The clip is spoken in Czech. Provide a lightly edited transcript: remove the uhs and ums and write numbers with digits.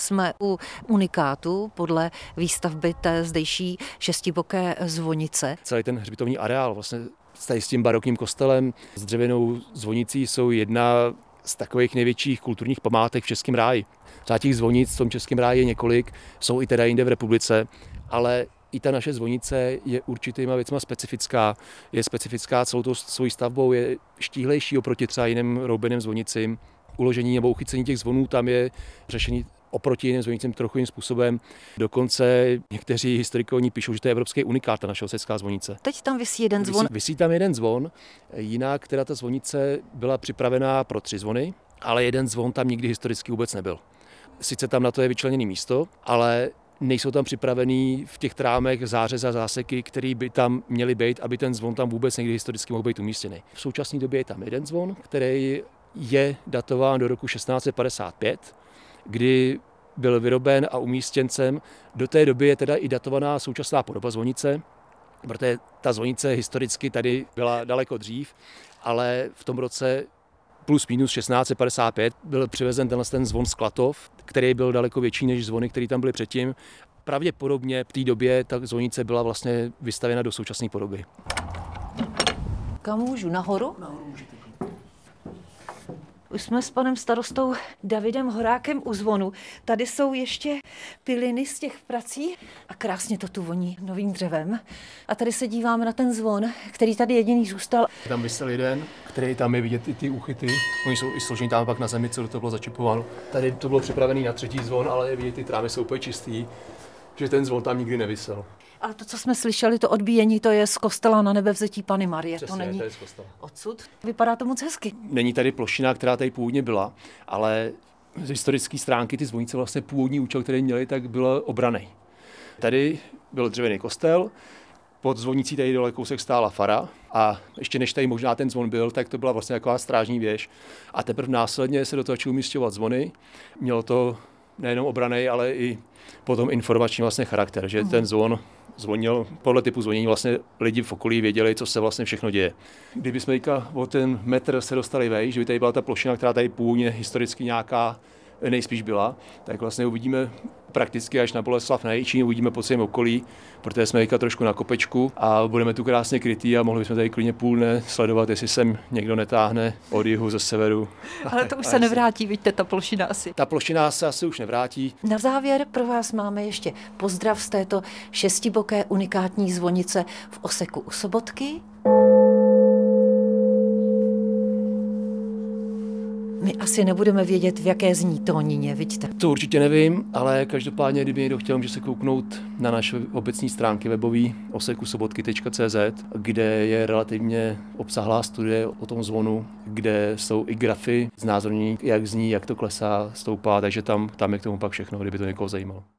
jsme u unikátu podle výstavby té zdejší šestiboké zvonice. Celý ten hřbitovní areál vlastně s tím barokním kostelem, s dřevěnou zvonicí jsou jedna z takových největších kulturních památek v Českém ráji. Třeba těch zvonic v tom Českém ráji je několik, jsou i teda jinde v republice, ale i ta naše zvonice je určitýma věcma specifická. Je specifická celou tou svojí stavbou, je štíhlejší oproti třeba jiným roubeným zvonicím. Uložení nebo uchycení těch zvonů tam je řešení oproti jiným zvonicím trochu jiným způsobem. Dokonce někteří historikové píšou, že to je evropský unikát, ta naše osecká zvonice. Teď tam visí jeden zvon. Visí tam jeden zvon, jinak teda ta zvonice byla připravená pro 3 zvony, ale jeden zvon tam nikdy historicky vůbec nebyl. Sice tam na to je vyčleněné místo, ale nejsou tam připravený v těch trámech zářez a záseky, které by tam měly být, aby ten zvon tam vůbec někdy historicky mohl být umístěný. V současné době je tam jeden zvon, který je datován do roku 1655, kdy byl vyroben a umístěn sem. Do té doby je teda i datovaná současná podoba zvonice, protože ta zvonice historicky tady byla daleko dřív, ale v tom roce plus minus 1655 byl přivezen ten zvon z Klatov, který byl daleko větší než zvony, které tam byly předtím. Pravděpodobně v té době ta zvonice byla vlastně vystavěna do současné podoby. Kam můžu? Nahoru? Nahoru můžete. Už jsme s panem starostou Davidem Horákem u zvonu. Tady jsou ještě piliny z těch prací a krásně to tu voní novým dřevem. A tady se díváme na ten zvon, který tady jediný zůstal. Tam vysel jeden, který tam je vidět i ty úchyty. Oni jsou i složení tam pak na zemi, co do toho bylo začepováno. Tady to bylo připravený na 3. zvon, ale je vidět, ty trámy jsou úplně čistý, že ten zvon tam nikdy nevysel. A to, co jsme slyšeli, to odbíjení, to je z kostela Nanebevzetí Panny Marie. Přesně, to není odsud. Vypadá to moc hezky. Není tady plošina, která tady původně byla, ale z historické stránky ty zvonice vlastně původní účel, který měli, tak byl obranej. Tady byl dřevěný kostel, pod zvonicí tady dole kousek stála fara a ještě než tady možná ten zvon byl, tak to byla vlastně taková strážní věž. A teprve následně se do toho začaly umísťovat zvony. Mělo to nejenom obranej, ale i potom informační vlastně charakter, že ten zvon zvonil, podle typu zvonění vlastně lidi v okolí věděli, co se vlastně všechno děje. Kdyby jsme o ten metr se dostali vejš, že by tady byla ta plošina, která tady původně historicky nějaká nejspíš byla, tak vlastně uvidíme prakticky až na Boleslav, na Jičín, uvidíme po celém okolí, protože jsme trošku na kopečku a budeme tu krásně krytý a mohli bychom tady klidně půl dne sledovat, jestli sem někdo netáhne od jihu, ze severu. Ale to už se nevrátí, vidíte, ta plošina asi. Ta plošina se asi už nevrátí. Na závěr pro vás máme ještě pozdrav z této šestiboké unikátní zvonice v Oseku u Sobotky. My asi nebudeme vědět, v jaké zní tónině, vidíte? To určitě nevím, ale každopádně, kdyby někdo chtěl, může se kouknout na naše obecní stránky webový osekusobotky.cz, kde je relativně obsahlá studie o tom zvonu, kde jsou i grafy, znázornění, jak zní, jak to klesá, stoupá, takže tam je k tomu pak všechno, kdyby to někoho zajímalo.